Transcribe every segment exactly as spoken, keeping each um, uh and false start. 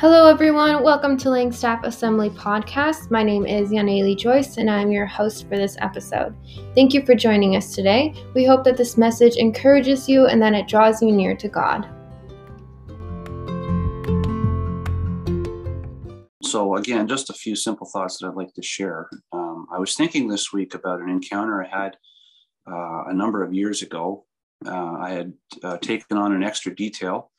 Hello everyone, welcome to Langstaff Assembly Podcast. My name is Yaneli Joyce and I'm your host for this episode. Thank you for joining us today. We hope that this message encourages you and that it draws you near to God. So again, just a few simple thoughts that I'd like to share. Um, I was thinking this week about an encounter I had uh, a number of years ago. Uh, I had uh, taken on an extra detail.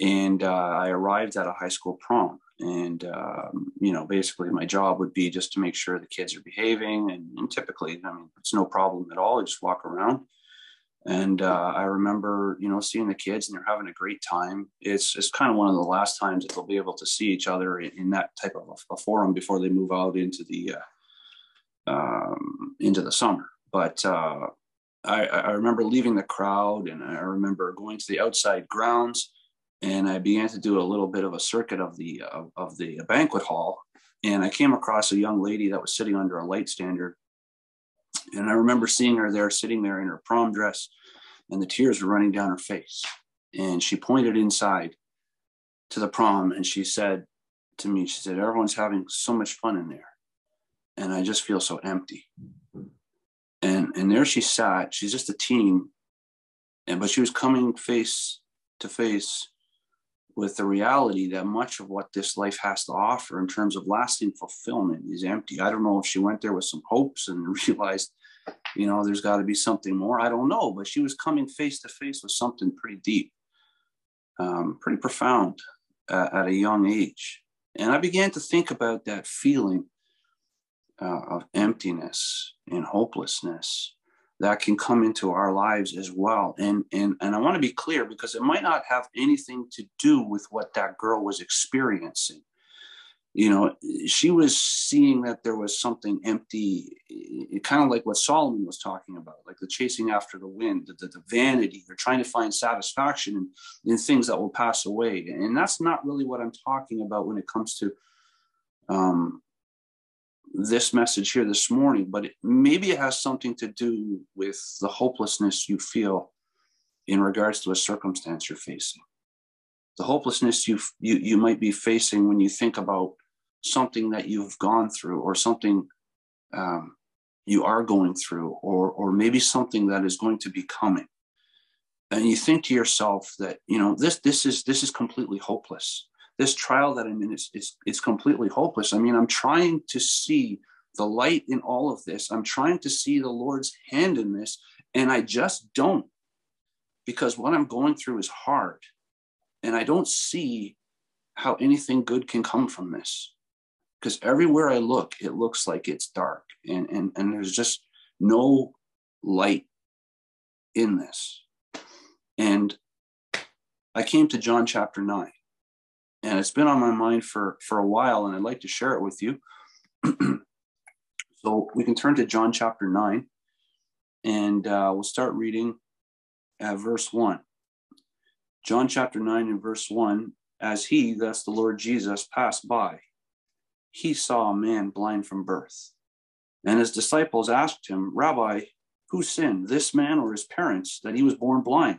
And uh, I arrived at a high school prom, and, um, you know, basically my job would be just to make sure the kids are behaving. And, and typically, I mean, it's no problem at all. I just walk around. And uh, I remember, you know, seeing the kids and they're having a great time. It's, it's kind of one of the last times that they'll be able to see each other in, in that type of a forum before they move out into the, uh, um, into the summer. But uh, I, I remember leaving the crowd, and I remember going to the outside grounds. And I began to do a little bit of a circuit of the of, of the banquet hall, and I came across a young lady that was sitting under a light standard. And I remember seeing her there, sitting there in her prom dress, and the tears were running down her face. And she pointed inside to the prom, and she said to me, she said, "Everyone's having so much fun in there, and I just feel so empty." And and there she sat. She's just a teen, and but she was coming face to face with the reality that much of what this life has to offer in terms of lasting fulfillment is empty. I don't know if she went there with some hopes and realized, you know, there's got to be something more. I don't know, but she was coming face to face with something pretty deep, um, pretty profound uh, at a young age. And I began to think about that feeling uh, of emptiness and hopelessness that can come into our lives as well. And, and, and I want to be clear, because it might not have anything to do with what that girl was experiencing. You know, she was seeing that there was something empty, kind of like what Solomon was talking about, like the chasing after the wind, the, the, the vanity, or trying to find satisfaction in, in things that will pass away. And that's not really what I'm talking about when it comes to um, this message here this morning, but it, maybe it has something to do with the hopelessness you feel in regards to a circumstance you're facing. The hopelessness you you you might be facing when you think about something that you've gone through, or something um, you are going through, or or maybe something that is going to be coming, and you think to yourself that, you know, this this is this is completely hopeless. This trial that I'm in, it's, it's, it's completely hopeless. I mean, I'm trying to see the light in all of this. I'm trying to see the Lord's hand in this, and I just don't, because what I'm going through is hard, and I don't see how anything good can come from this, because everywhere I look, it looks like it's dark, and, and, and there's just no light in this. And I came to John chapter nine. And it's been on my mind for, for a while, and I'd like to share it with you. So we can turn to John chapter nine, and uh, we'll start reading at verse one. John chapter nine and verse one, as he, that's the Lord Jesus, passed by, he saw a man blind from birth. And his disciples asked him, "Rabbi, who sinned, this man or his parents, that he was born blind?"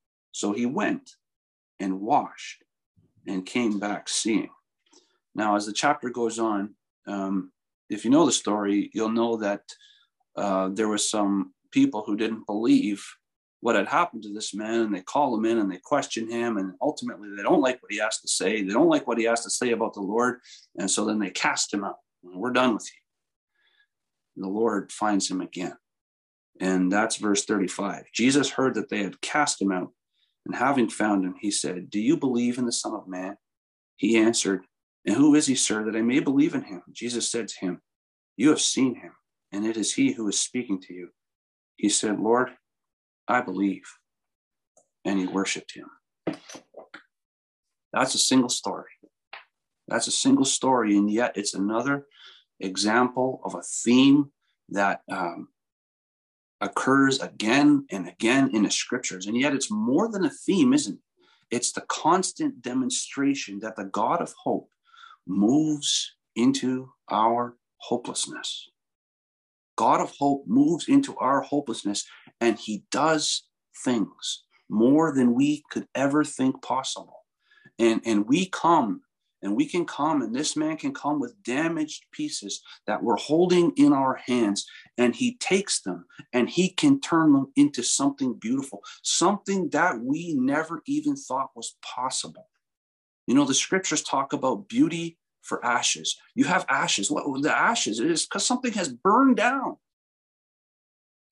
So he went and washed and came back seeing. Now, as the chapter goes on, um, if you know the story, you'll know that uh, there were some people who didn't believe what had happened to this man, and they call him in and they question him, and ultimately they don't like what he has to say. They don't like what he has to say about the Lord, and so then they cast him out. "We're done with you." The Lord finds him again, and that's verse thirty-five. Jesus heard that they had cast him out, and having found him, he said, "Do you believe in the Son of Man?" He answered, "And who is he, sir, that I may believe in him?" Jesus said to him, "You have seen him, and it is he who is speaking to you." He said, "Lord, I believe." And he worshiped him. That's a single story. That's a single story, and yet it's another example of a theme that um, occurs again and again in the scriptures. And yet it's more than a theme, isn't it? It's the constant demonstration that the God of hope moves into our hopelessness. God of hope moves into our hopelessness, and he does things more than we could ever think possible. And, and we come, and we can come, and this man can come with damaged pieces that we're holding in our hands, and he takes them, and he can turn them into something beautiful, something that we never even thought was possible. You know, the scriptures talk about beauty for ashes. You have ashes. What the ashes? It is because something has burned down.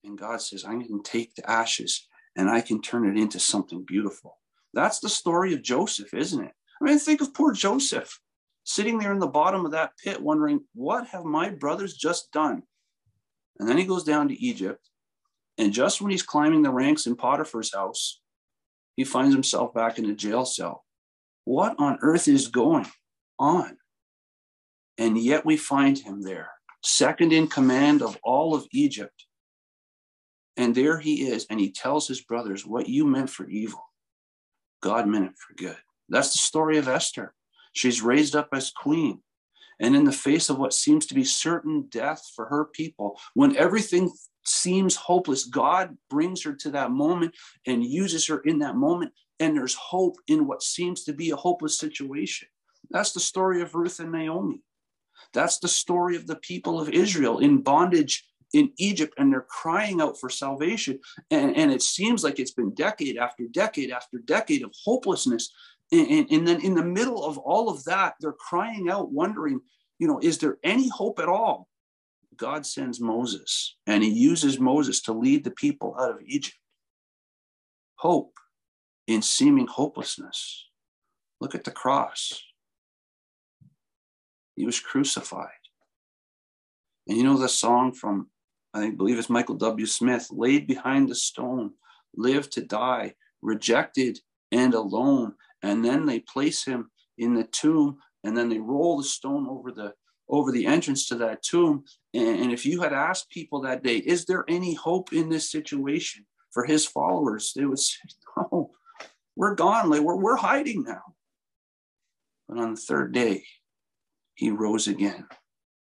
And God says, I can take the ashes and I can turn it into something beautiful. That's the story of Joseph, isn't it? I mean, think of poor Joseph sitting there in the bottom of that pit wondering, what have my brothers just done? And then he goes down to Egypt. And just when he's climbing the ranks in Potiphar's house, he finds himself back in a jail cell. What on earth is going on? And yet we find him there, second in command of all of Egypt. And there he is, and he tells his brothers, what you meant for evil, God meant it for good. That's the story of Esther. She's raised up as queen. And in the face of what seems to be certain death for her people, when everything seems hopeless, God brings her to that moment and uses her in that moment. And there's hope in what seems to be a hopeless situation. That's the story of Ruth and Naomi. That's the story of the people of Israel in bondage in Egypt, and they're crying out for salvation. And, and it seems like it's been decade after decade after decade of hopelessness. And, and, and then in the middle of all of that, they're crying out, wondering, you know, is there any hope at all? God sends Moses, and he uses Moses to lead the people out of Egypt. Hope in seeming hopelessness. Look at the cross. He was crucified. And you know the song from, I think, believe it's Michael W. Smith, laid behind the stone, lived to die, rejected and alone. And then they place him in the tomb, and then they roll the stone over the, over the entrance to that tomb. And, and if you had asked people that day, is there any hope in this situation for his followers? They would say, no, we're gone. We're, we're hiding now. But on the third day, he rose again,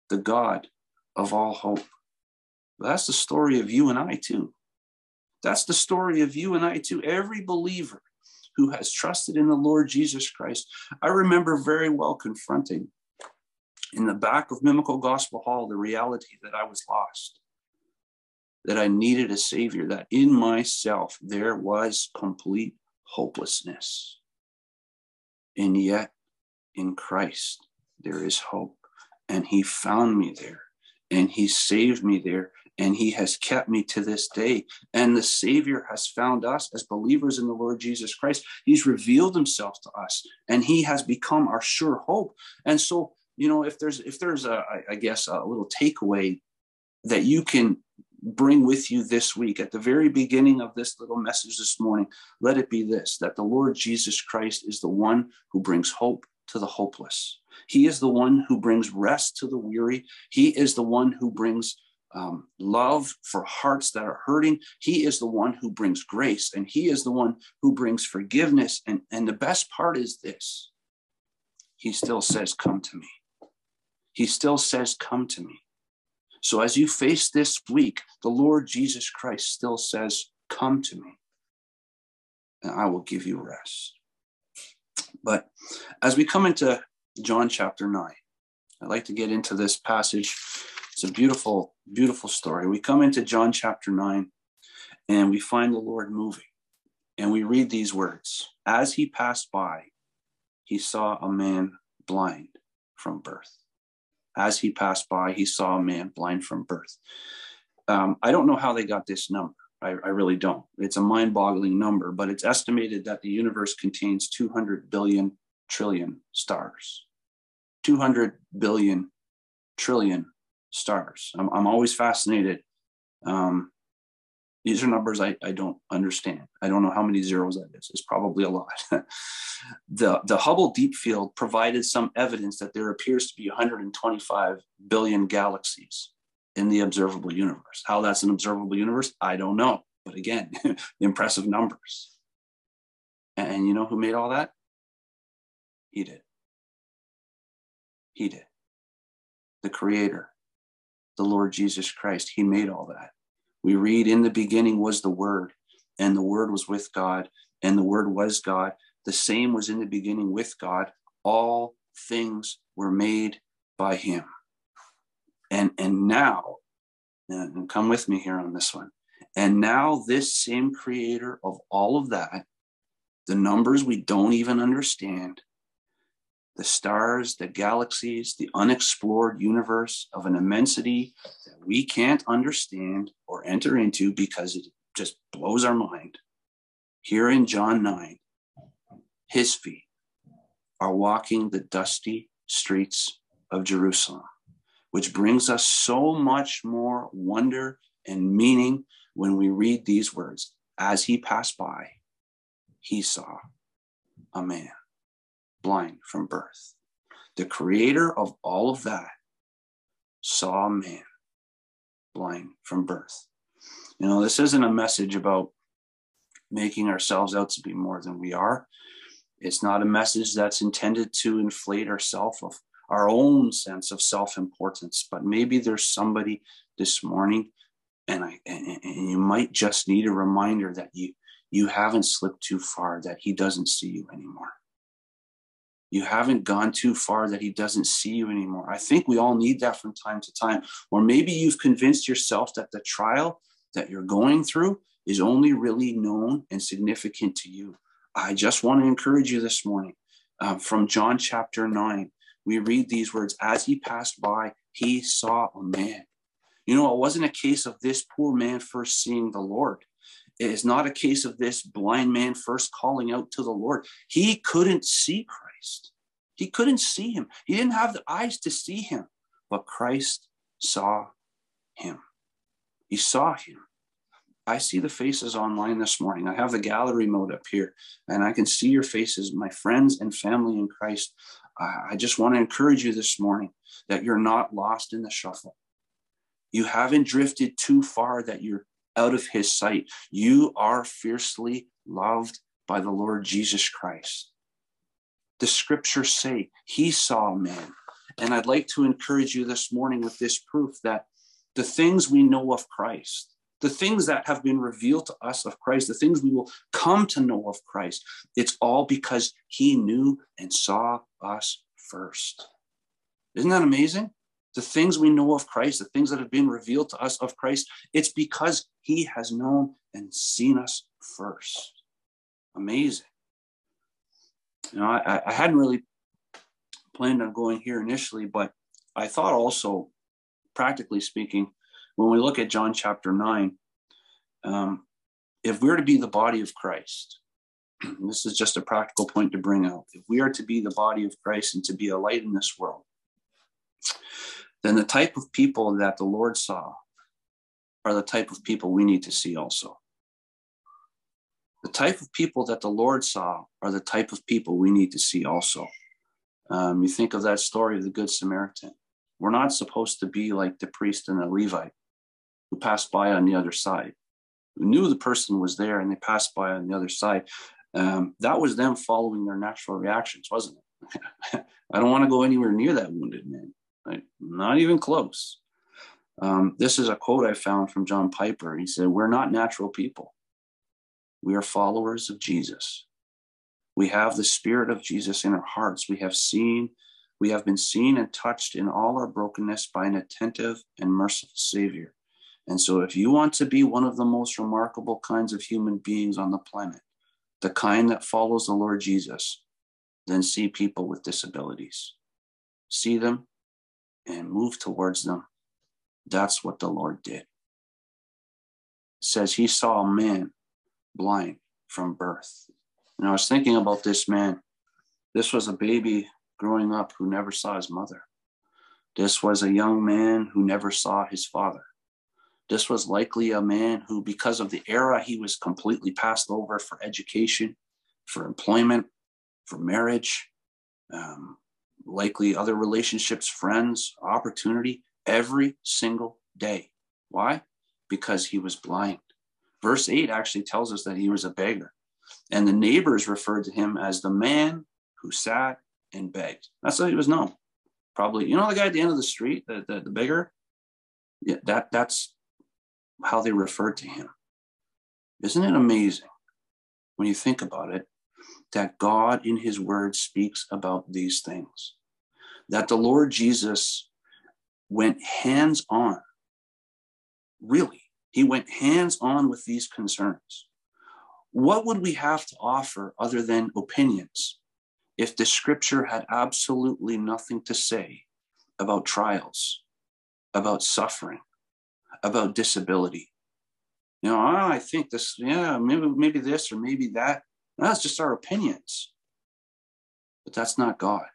the God of all hope. But that's the story of you and I too. That's the story of you and I too. Every believer who has trusted in the Lord Jesus Christ. I remember very well confronting in the back of Mimico Gospel Hall the reality that I was lost, that I needed a savior, that in myself there was complete hopelessness. And yet in Christ, there is hope, and he found me there, and he saved me there, and he has kept me to this day. And the Savior has found us as believers in the Lord Jesus Christ. He's revealed himself to us, and he has become our sure hope. And so, you know, if there's if there's a, I guess, a little takeaway that you can bring with you this week at the very beginning of this little message this morning, let it be this: that the Lord Jesus Christ is the one who brings hope to the hopeless. He is the one who brings rest to the weary. He is the one who brings um, love for hearts that are hurting. He is the one who brings grace, and he is the one who brings forgiveness. And, and the best part is this: he still says, come to me. He still says, come to me. So as you face this week, the Lord Jesus Christ still says, come to me, and I will give you rest. But as we come into John chapter nine, I'd like to get into this passage. It's a beautiful, beautiful story. We come into John chapter nine, and we find the Lord moving. And we read these words: as he passed by, he saw a man blind from birth. As he passed by, he saw a man blind from birth. Um, I don't know how they got this number. I, I really don't. It's a mind-boggling number, but it's estimated that the universe contains two hundred billion trillion stars. two hundred billion trillion stars. I'm, I'm always fascinated. Um, these are numbers I, I don't understand. I don't know how many zeros that is. It's probably a lot. the, the Hubble Deep Field provided some evidence that there appears to be one hundred twenty-five billion galaxies in the observable universe. How that's an observable universe, I don't know. But again, impressive numbers. And you know who made all that? He did. He did. The Creator, the Lord Jesus Christ, he made all that. We read, in the beginning was the Word, and the Word was with God, and the Word was God. The same was in the beginning with God. All things were made by him. And, and now, and come with me here on this one, and now this same Creator of all of that, the numbers we don't even understand, the stars, the galaxies, the unexplored universe of an immensity that we can't understand or enter into because it just blows our mind. Here in John nine, his feet are walking the dusty streets of Jerusalem, which brings us so much more wonder and meaning when we read these words. As he passed by, he saw a man blind from birth. The Creator of all of that saw a man blind from birth. You know, this isn't a message about making ourselves out to be more than we are. It's not a message that's intended to inflate ourselves, of our own sense of self-importance. But maybe there's somebody this morning, and I and, and you might just need a reminder that you you haven't slipped too far, that he doesn't see you anymore. You haven't gone too far, that he doesn't see you anymore. I think we all need that from time to time. Or maybe you've convinced yourself that the trial that you're going through is only really known and significant to you. I just want to encourage you this morning. Um, from John chapter nine, we read these words, as he passed by, he saw a man. You know, it wasn't a case of this poor man first seeing the Lord. It is not a case of this blind man first calling out to the Lord. He couldn't see Christ. He couldn't see him. He didn't have the eyes to see him, but Christ saw him. He saw him. I see the faces online this morning. I have the gallery mode up here, and I can see your faces, my friends and family in Christ. I just want to encourage you this morning that you're not lost in the shuffle. You haven't drifted too far that you're out of his sight. You are fiercely loved by the Lord Jesus Christ. The scriptures say he saw a man. And I'd like to encourage you this morning with this proof that the things we know of Christ, the things that have been revealed to us of Christ, the things we will come to know of Christ, it's all because he knew and saw us first. Isn't that amazing? The things we know of Christ, the things that have been revealed to us of Christ, it's because he has known and seen us first. Amazing. You know, I, I hadn't really planned on going here initially, but I thought also, practically speaking, when we look at John chapter nine, um, if we're to be the body of Christ, this is just a practical point to bring out. If we are to be the body of Christ and to be a light in this world, then the type of people that the Lord saw are the type of people we need to see also. The type of people that the Lord saw are the type of people we need to see also. Um, you think of that story of the Good Samaritan. We're not supposed to be like the priest and the Levite who passed by on the other side, who knew the person was there and they passed by on the other side. Um, that was them following their natural reactions, wasn't it? I don't want to go anywhere near that wounded man. Like, not even close. Um, this is a quote I found from John Piper. He said, "We're not natural people. We are followers of Jesus. We have the Spirit of Jesus in our hearts. We have seen, we have been seen and touched in all our brokenness by an attentive and merciful Savior. And so if you want to be one of the most remarkable kinds of human beings on the planet, the kind that follows the Lord Jesus, then see people with disabilities. See them and move towards them." That's what the Lord did. It says he saw a man blind from birth. And I was thinking about this man. This was a baby growing up who never saw his mother. This was a young man who never saw his father. This was likely a man who, because of the era, he was completely passed over for education, for employment, for marriage, um, likely other relationships, friends, opportunity, every single day. Why? Because he was blind. Verse eight actually tells us that he was a beggar, and the neighbors referred to him as the man who sat and begged. That's how he was known. Probably, you know, the guy at the end of the street, the, the, the beggar? Yeah, that, that's how they referred to him. Isn't it amazing when you think about it, that God in his word speaks about these things, that the Lord Jesus went hands on, really, he went hands on with these concerns. What would we have to offer other than opinions if the scripture had absolutely nothing to say about trials, about suffering, about disability? You know, oh, I think this, yeah, maybe, maybe this or maybe that. That's just our opinions. But that's not God.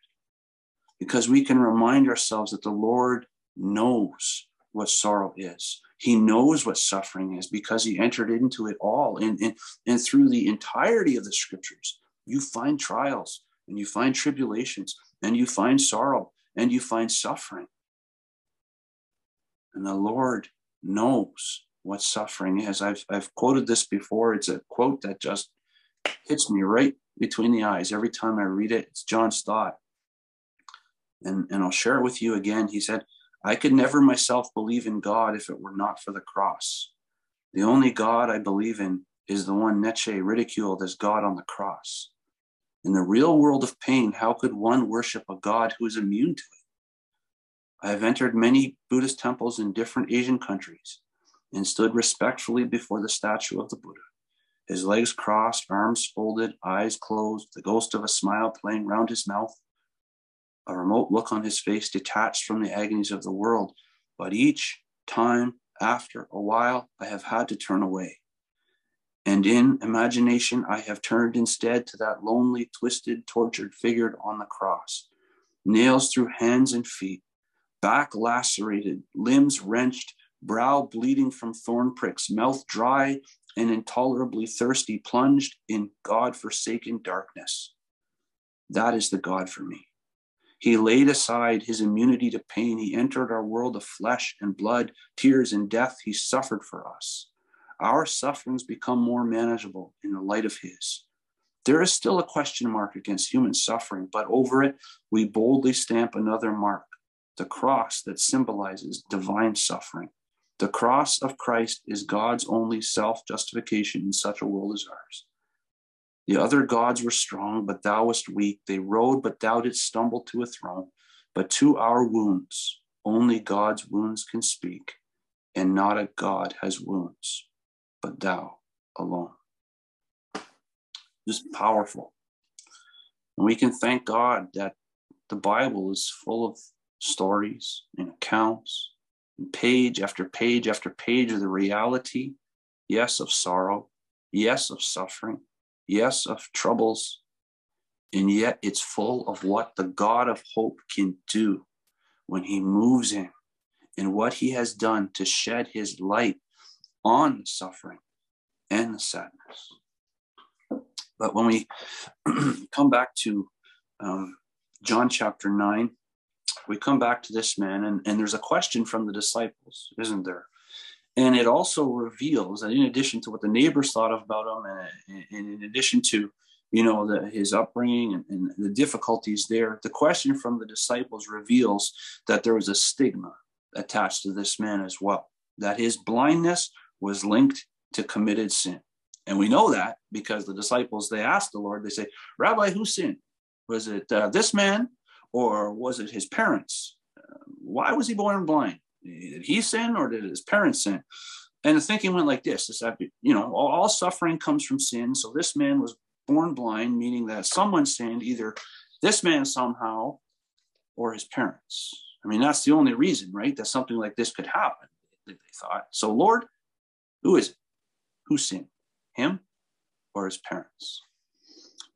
Because we can remind ourselves that the Lord knows what sorrow is. He knows what suffering is because he entered into it all. And, and, and through the entirety of the scriptures, you find trials and you find tribulations and you find sorrow and you find suffering. And the Lord knows what suffering is. I've, I've quoted this before. It's a quote that just hits me right between the eyes every time I read it. It's John Stott. And, and I'll share it with you again. He said, I could never myself believe in God if it were not for the cross. The only God I believe in is the one Nietzsche ridiculed as God on the cross. In the real world of pain, how could one worship a God who is immune to it? I have entered many Buddhist temples in different Asian countries and stood respectfully before the statue of the Buddha. His legs crossed, arms folded, eyes closed, the ghost of a smile playing round his mouth, a remote look on his face detached from the agonies of the world. But each time after a while, I have had to turn away. And in imagination, I have turned instead to that lonely, twisted, tortured figure on the cross, nails through hands and feet, back lacerated, limbs wrenched, brow bleeding from thorn pricks, mouth dry and intolerably thirsty, plunged in God-forsaken darkness. That is the God for me. He laid aside his immunity to pain. He entered our world of flesh and blood, tears and death. He suffered for us. Our sufferings become more manageable in the light of his. There is still a question mark against human suffering, but over it, we boldly stamp another mark, the cross that symbolizes divine suffering. The cross of Christ is God's only self-justification in such a world as ours. The other gods were strong, but thou wast weak. They rode, but thou didst stumble to a throne. But to our wounds, only God's wounds can speak, and not a God has wounds, but thou alone. Just powerful. And we can thank God that the Bible is full of stories and accounts, and page after page after page of the reality, yes, of sorrow, yes, of suffering, yes, of troubles, and yet it's full of what the God of hope can do when he moves in and what he has done to shed his light on the suffering and the sadness. But when we come back to um, John chapter nine, we come back to this man, and, and there's a question from the disciples, isn't there? And it also reveals that in addition to what the neighbors thought about him, and, and in addition to, you know, the, his upbringing and, and the difficulties there, the question from the disciples reveals that there was a stigma attached to this man as well, that his blindness was linked to committed sin. And we know that because the disciples, they asked the Lord, they say, Rabbi, who sinned? Was it uh, this man? Or was it his parents? Uh, why was he born blind? Did he sin or did his parents sin? And the thinking went like this. This you know, all, all suffering comes from sin. So this man was born blind, meaning that someone sinned, either this man somehow or his parents. I mean, that's the only reason, right? That something like this could happen, they thought. So Lord, who is it? Who sinned? Him or his parents?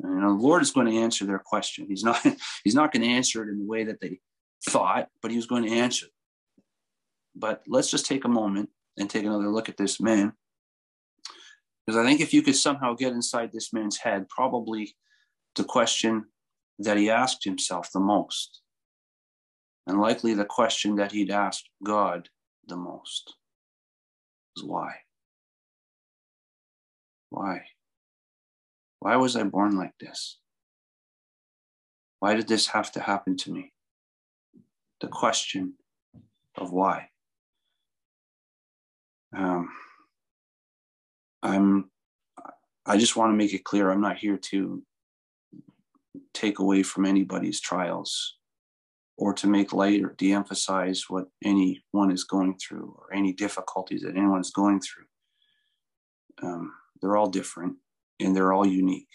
And you know, the Lord is going to answer their question. He's not, he's not going to answer it in the way that they thought, but he was going to answer it. But let's just take a moment and take another look at this man. Because I think if you could somehow get inside this man's head, probably the question that he asked himself the most, and likely the question that he'd asked God the most, is why? Why? Why was I born like this? Why did this have to happen to me? The question of why. Um, I'm, I just want to make it clear, I'm not here to take away from anybody's trials or to make light or de-emphasize what anyone is going through or any difficulties that anyone's going through. Um, they're all different and they're all unique.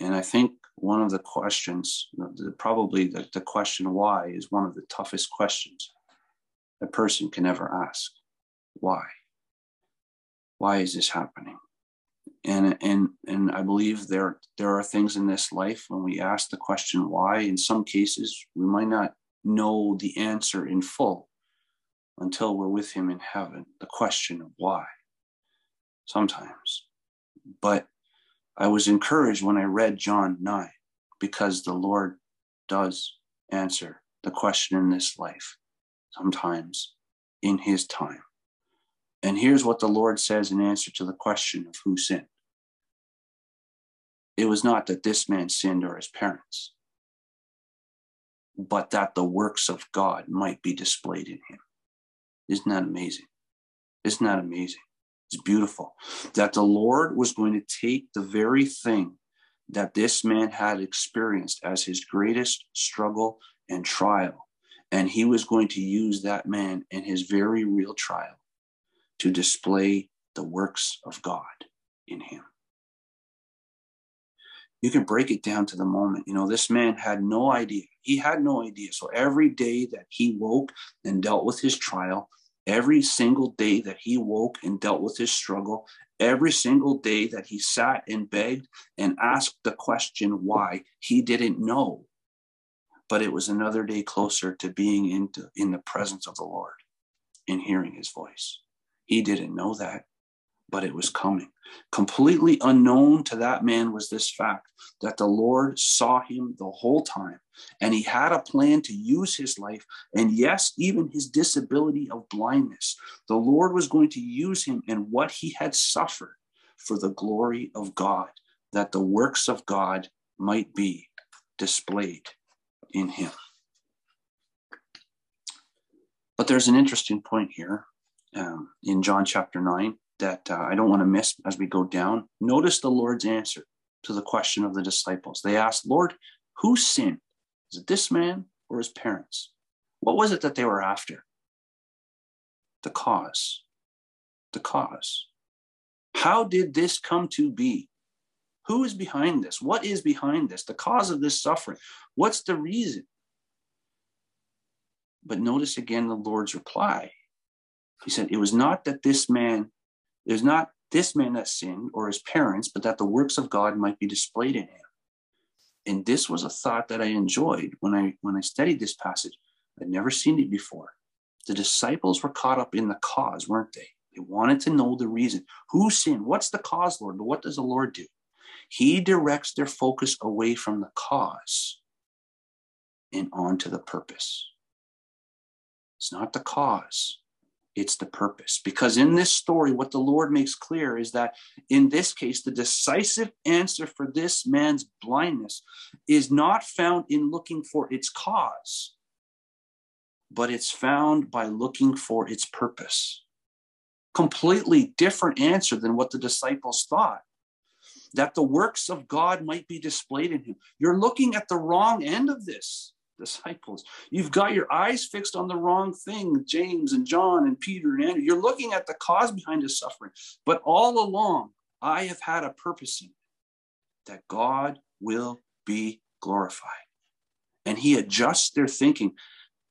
And I think one of the questions, the, probably the, the question why, is one of the toughest questions a person can ever ask. Why? Why is this happening? And and and I believe there there are things in this life when we ask the question why, in some cases, we might not know the answer in full until we're with him in heaven, the question of why, sometimes. But I was encouraged when I read John nine, because the Lord does answer the question in this life, sometimes in his time. And here's what the Lord says in answer to the question of who sinned. It was not that this man sinned or his parents, but that the works of God might be displayed in him. Isn't that amazing? Isn't that amazing? It's beautiful that the Lord was going to take the very thing that this man had experienced as his greatest struggle and trial, and he was going to use that man in his very real trial to display the works of God in him. You can break it down to the moment. You know, this man had no idea. He had no idea. So every day that he woke and dealt with his trial, every single day that he woke and dealt with his struggle, every single day that he sat and begged and asked the question why, he didn't know. But it was another day closer to being into, in the presence of the Lord and hearing his voice. He didn't know that, but it was coming. Completely unknown to that man was this fact that the Lord saw him the whole time, and he had a plan to use his life, and yes, even his disability of blindness. The Lord was going to use him and what he had suffered for the glory of God, that the works of God might be displayed in him. But there's an interesting point here um, in John chapter nine. That uh, I don't want to miss as we go down. Notice the Lord's answer to the question of the disciples. They asked, Lord, who sinned? Is it this man or his parents? What was it that they were after? The cause. The cause. How did this come to be? Who is behind this? What is behind this? The cause of this suffering. What's the reason? But notice again the Lord's reply. He said, it was not that this man It was not this man that sinned or his parents, but that the works of God might be displayed in him. And this was a thought that I enjoyed when I when I studied this passage. I'd never seen it before. The disciples were caught up in the cause, weren't they? They wanted to know the reason. Who sinned? What's the cause, Lord? But what does the Lord do? He directs their focus away from the cause and onto the purpose. It's not the cause. It's the purpose. Because in this story, what the Lord makes clear is that in this case, the decisive answer for this man's blindness is not found in looking for its cause, but it's found by looking for its purpose. Completely different answer than what the disciples thought, that the works of God might be displayed in him. You're looking at the wrong end of this. Disciples, you've got your eyes fixed on the wrong thing. James and John and Peter and Andrew, you're looking at the cause behind his suffering. But all along, I have had a purpose in it, that God will be glorified. And he adjusts their thinking.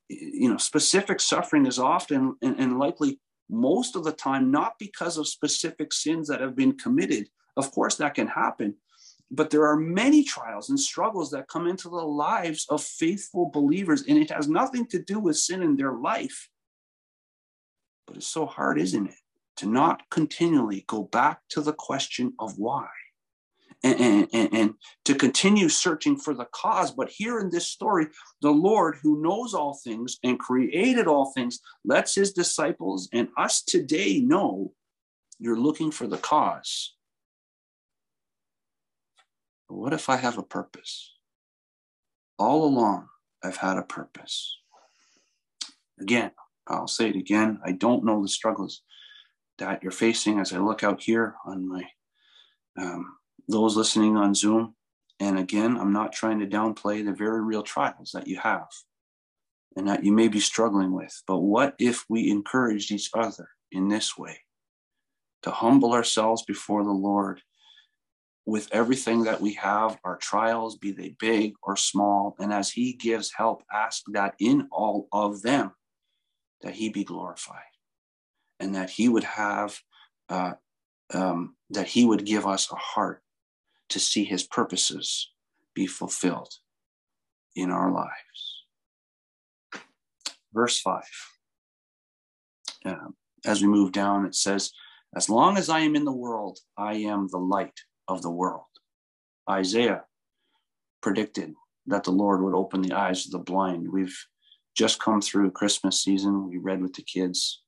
You know, specific suffering is often and, and likely most of the time not because of specific sins that have been committed. Of course, that can happen. But there are many trials and struggles that come into the lives of faithful believers, and it has nothing to do with sin in their life. But it's so hard, isn't it, to not continually go back to the question of why and, and, and to continue searching for the cause. But here in this story, the Lord, who knows all things and created all things, lets his disciples and us today know you're looking for the cause. But what if I have a purpose? All along, I've had a purpose. Again, I'll say it again. I don't know the struggles that you're facing as I look out here on my, um, those listening on Zoom. And again, I'm not trying to downplay the very real trials that you have and that you may be struggling with. But what if we encouraged each other in this way, to humble ourselves before the Lord with everything that we have, our trials, be they big or small, and as he gives help, ask that in all of them, that he be glorified, and that he would have, uh, um, that he would give us a heart to see his purposes be fulfilled in our lives. Verse five, um, as we move down, it says, as long as I am in the world, I am the light of the world. Isaiah predicted that the Lord would open the eyes of the blind. We've just come through Christmas season. We read with the kids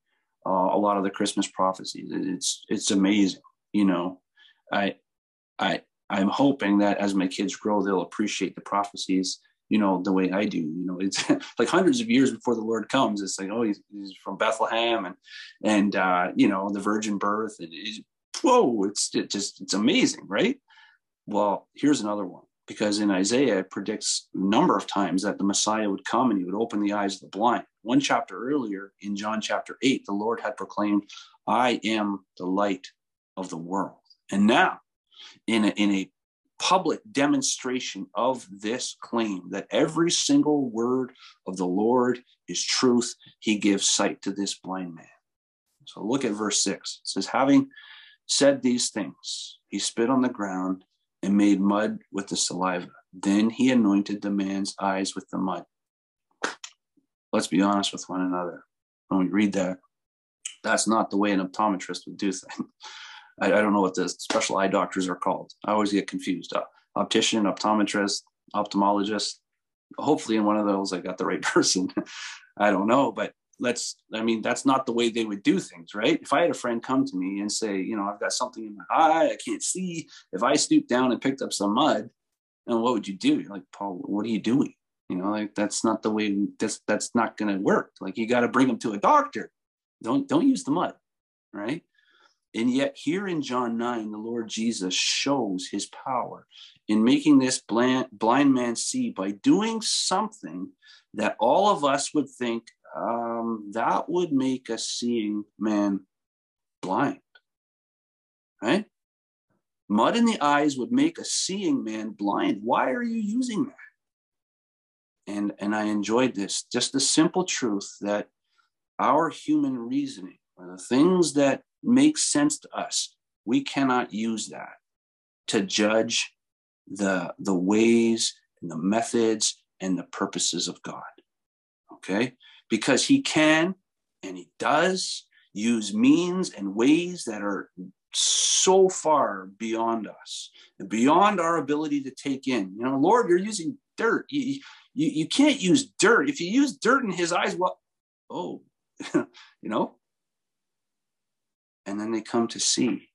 uh, a lot of the Christmas prophecies. It's it's amazing, you know. I I I'm hoping that as my kids grow, they'll appreciate the prophecies, you know, the way I do. You know, it's like hundreds of years before the Lord comes. It's like, oh, he's, he's from Bethlehem, and and uh, you know, the virgin birth, and it, whoa, it's it just it's amazing, right? Well, here's another one. Because in Isaiah, it predicts a number of times that the Messiah would come and he would open the eyes of the blind. One chapter earlier, in John chapter eight, the Lord had proclaimed, I am the light of the world. And now, in a, in a public demonstration of this claim that every single word of the Lord is truth, he gives sight to this blind man. So look at verse six. It says, having said these things, he spit on the ground and made mud with the saliva. Then he anointed the man's eyes with the mud. Let's be honest with one another. When we read that, that's not the way an optometrist would do things. I, I don't know what the special eye doctors are called. I always get confused. Uh, optician, optometrist, ophthalmologist. Hopefully in one of those, I got the right person. I don't know, but let's, I mean, that's not the way they would do things, right? If I had a friend come to me and say, you know, I've got something in my eye, I can't see. If I stooped down and picked up some mud, and what would you do? You're like, Paul, what are you doing? You know, like, that's not the way, that's, that's not going to work. Like, you got to bring them to a doctor. Don't, don't use the mud, right? And yet here in John nine, the Lord Jesus shows his power in making this blind, blind man see by doing something that all of us would think, Um, that would make a seeing man blind, right? Mud in the eyes would make a seeing man blind. Why are you using that? And, and I enjoyed this, just the simple truth that our human reasoning, or the things that make sense to us, we cannot use that to judge the, the ways and the methods and the purposes of God, okay? Because he can, and he does, use means and ways that are so far beyond us, and beyond our ability to take in. You know, Lord, you're using dirt. You, you, you can't use dirt. If you use dirt in his eyes, well, oh, you know. And then they come to see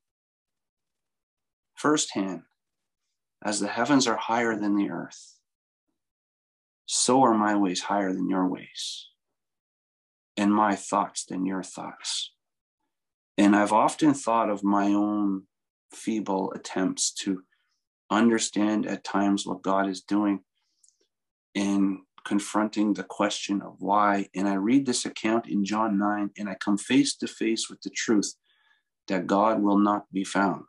firsthand, as the heavens are higher than the earth, so are my ways higher than your ways, and my thoughts than your thoughts. And I've often thought of my own feeble attempts to understand at times what God is doing in confronting the question of why. And I read this account in John nine, and I come face to face with the truth that God will not be found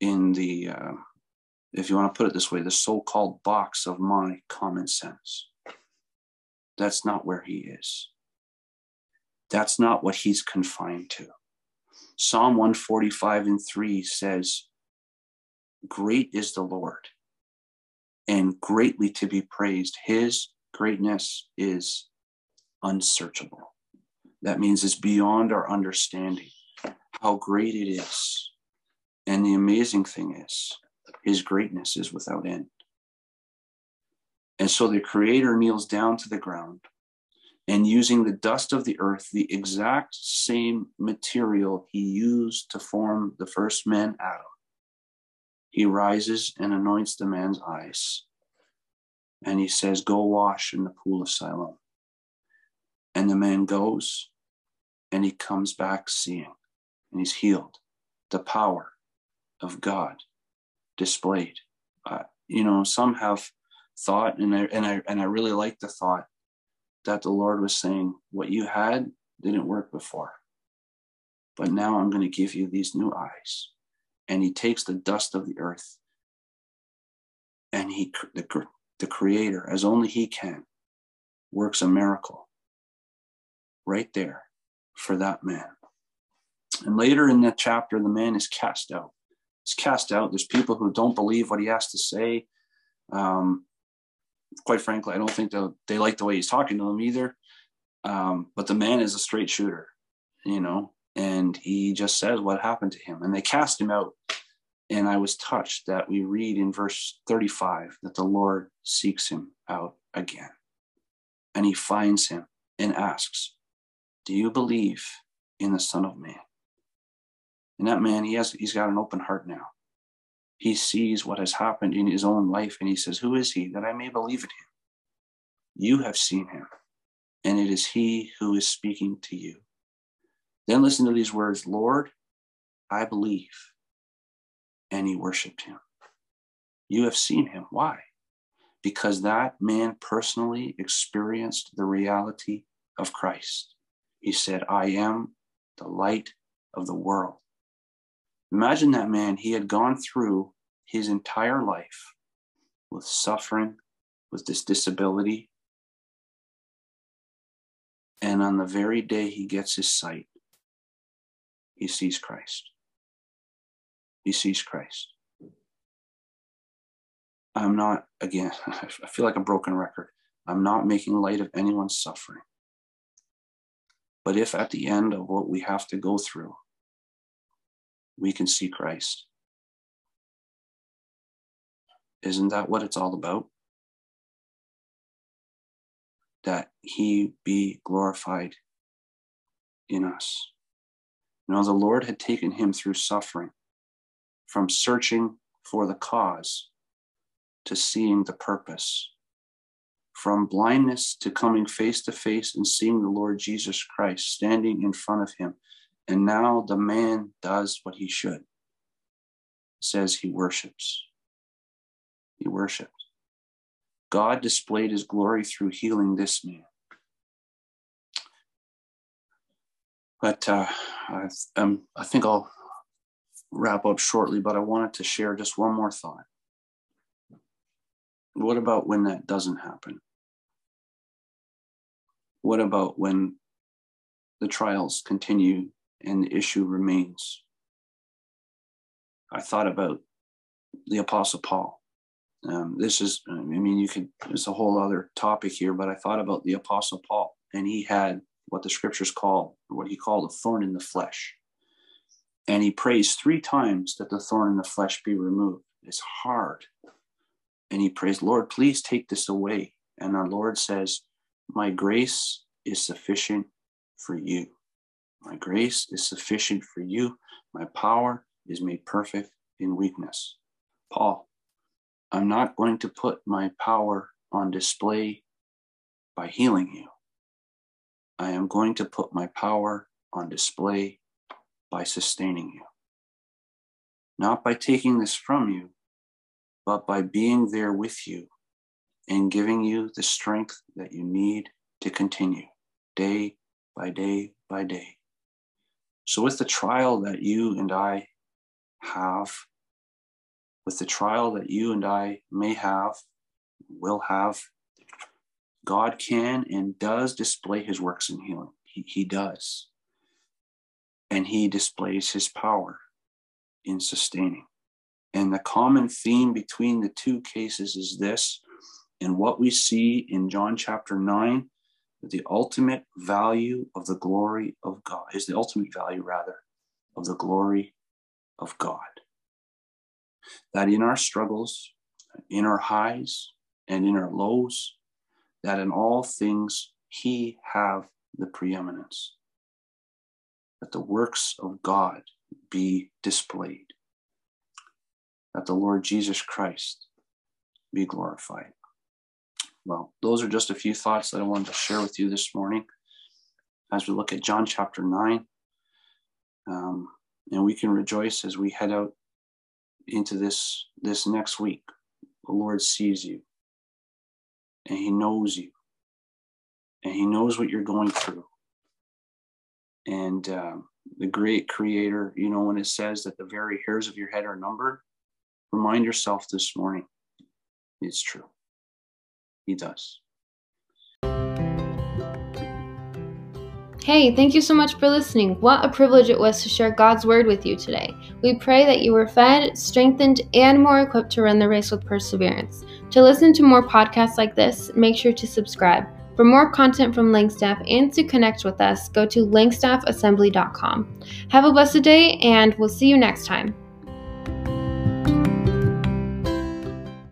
in the, uh, if you want to put it this way, the so-called box of my common sense. That's not where he is. That's not what he's confined to. Psalm one forty-five and three says, great is the Lord and greatly to be praised. His greatness is unsearchable. That means it's beyond our understanding how great it is. And the amazing thing is, his greatness is without end. And so the Creator kneels down to the ground, and using the dust of the earth, the exact same material he used to form the first man, Adam, he rises and anoints the man's eyes. And he says, go wash in the pool of Siloam. And the man goes, and he comes back seeing, and he's healed. The power of God displayed. Uh, you know, some have thought, and I, and I, and I really like the thought that the Lord was saying, what you had didn't work before, but now I'm going to give you these new eyes. And he takes the dust of the earth, and he, the, the Creator, as only he can, works a miracle right there for that man. And later in that chapter, the man is cast out. He's cast out. There's people who don't believe what he has to say. Um, quite frankly, I don't think they like the way he's talking to them either. Um, but the man is a straight shooter, you know, and he just says what happened to him. And they cast him out. And I was touched that we read in verse thirty-five that the Lord seeks him out again. And he finds him and asks, do you believe in the Son of Man? And that man, he has, he's got an open heart now. He sees what has happened in his own life, and he says, who is he that I may believe in him? You have seen him, and it is he who is speaking to you. Then listen to these words, Lord, I believe. And he worshiped him. You have seen him. Why? Because that man personally experienced the reality of Christ. He said, I am the light of the world. Imagine that man, he had gone through his entire life with suffering, with this disability. And on the very day he gets his sight, he sees Christ. He sees Christ. I'm not, again, I feel like a broken record. I'm not making light of anyone's suffering. But if at the end of what we have to go through, we can see Christ. Isn't that what it's all about? That he be glorified in us. Now, the Lord had taken him through suffering, from searching for the cause to seeing the purpose, from blindness to coming face to face and seeing the Lord Jesus Christ standing in front of him. And now the man does what he should. Says he worships. He worshipped. God displayed his glory through healing this man. But uh, I, um, I think I'll wrap up shortly, but I wanted to share just one more thought. What about when that doesn't happen? What about when the trials continue and the issue remains? I thought about the Apostle Paul. Um, this is, I mean, you could, it's a whole other topic here, but I thought about the Apostle Paul, and he had what the scriptures call, what he called a thorn in the flesh. And he prays three times that the thorn in the flesh be removed. It's hard. And he prays, Lord, please take this away. And our Lord says, my grace is sufficient for you. My grace is sufficient for you. My power is made perfect in weakness. Paul, I'm not going to put my power on display by healing you. I am going to put my power on display by sustaining you. Not by taking this from you, but by being there with you and giving you the strength that you need to continue day by day by day. So with the trial that you and I have, with the trial that you and I may have, will have, God can and does display his works in healing. He, he does. And he displays his power in sustaining. And the common theme between the two cases is this, and what we see in John chapter nine, the ultimate value of the glory of God is the ultimate value rather of the glory of God. that in our struggles, in our highs and in our lows, that in all things he have the preeminence, that the works of God be displayed, that the Lord Jesus Christ be glorified. Well, those are just a few thoughts that I wanted to share with you this morning as we look at John chapter nine. Um, and we can rejoice as we head out into this, this next week. The Lord sees you, and he knows you, and he knows what you're going through. And um, the great creator, you know, when it says that the very hairs of your head are numbered, remind yourself this morning, it's true. He does. Hey, thank you so much for listening. What a privilege it was to share God's word with you today. We pray that you were fed, strengthened, and more equipped to run the race with perseverance. To listen to more podcasts like this, make sure to subscribe. For more content from Langstaff and to connect with us, go to langstaff assembly dot com. Have a blessed day, and we'll see you next time.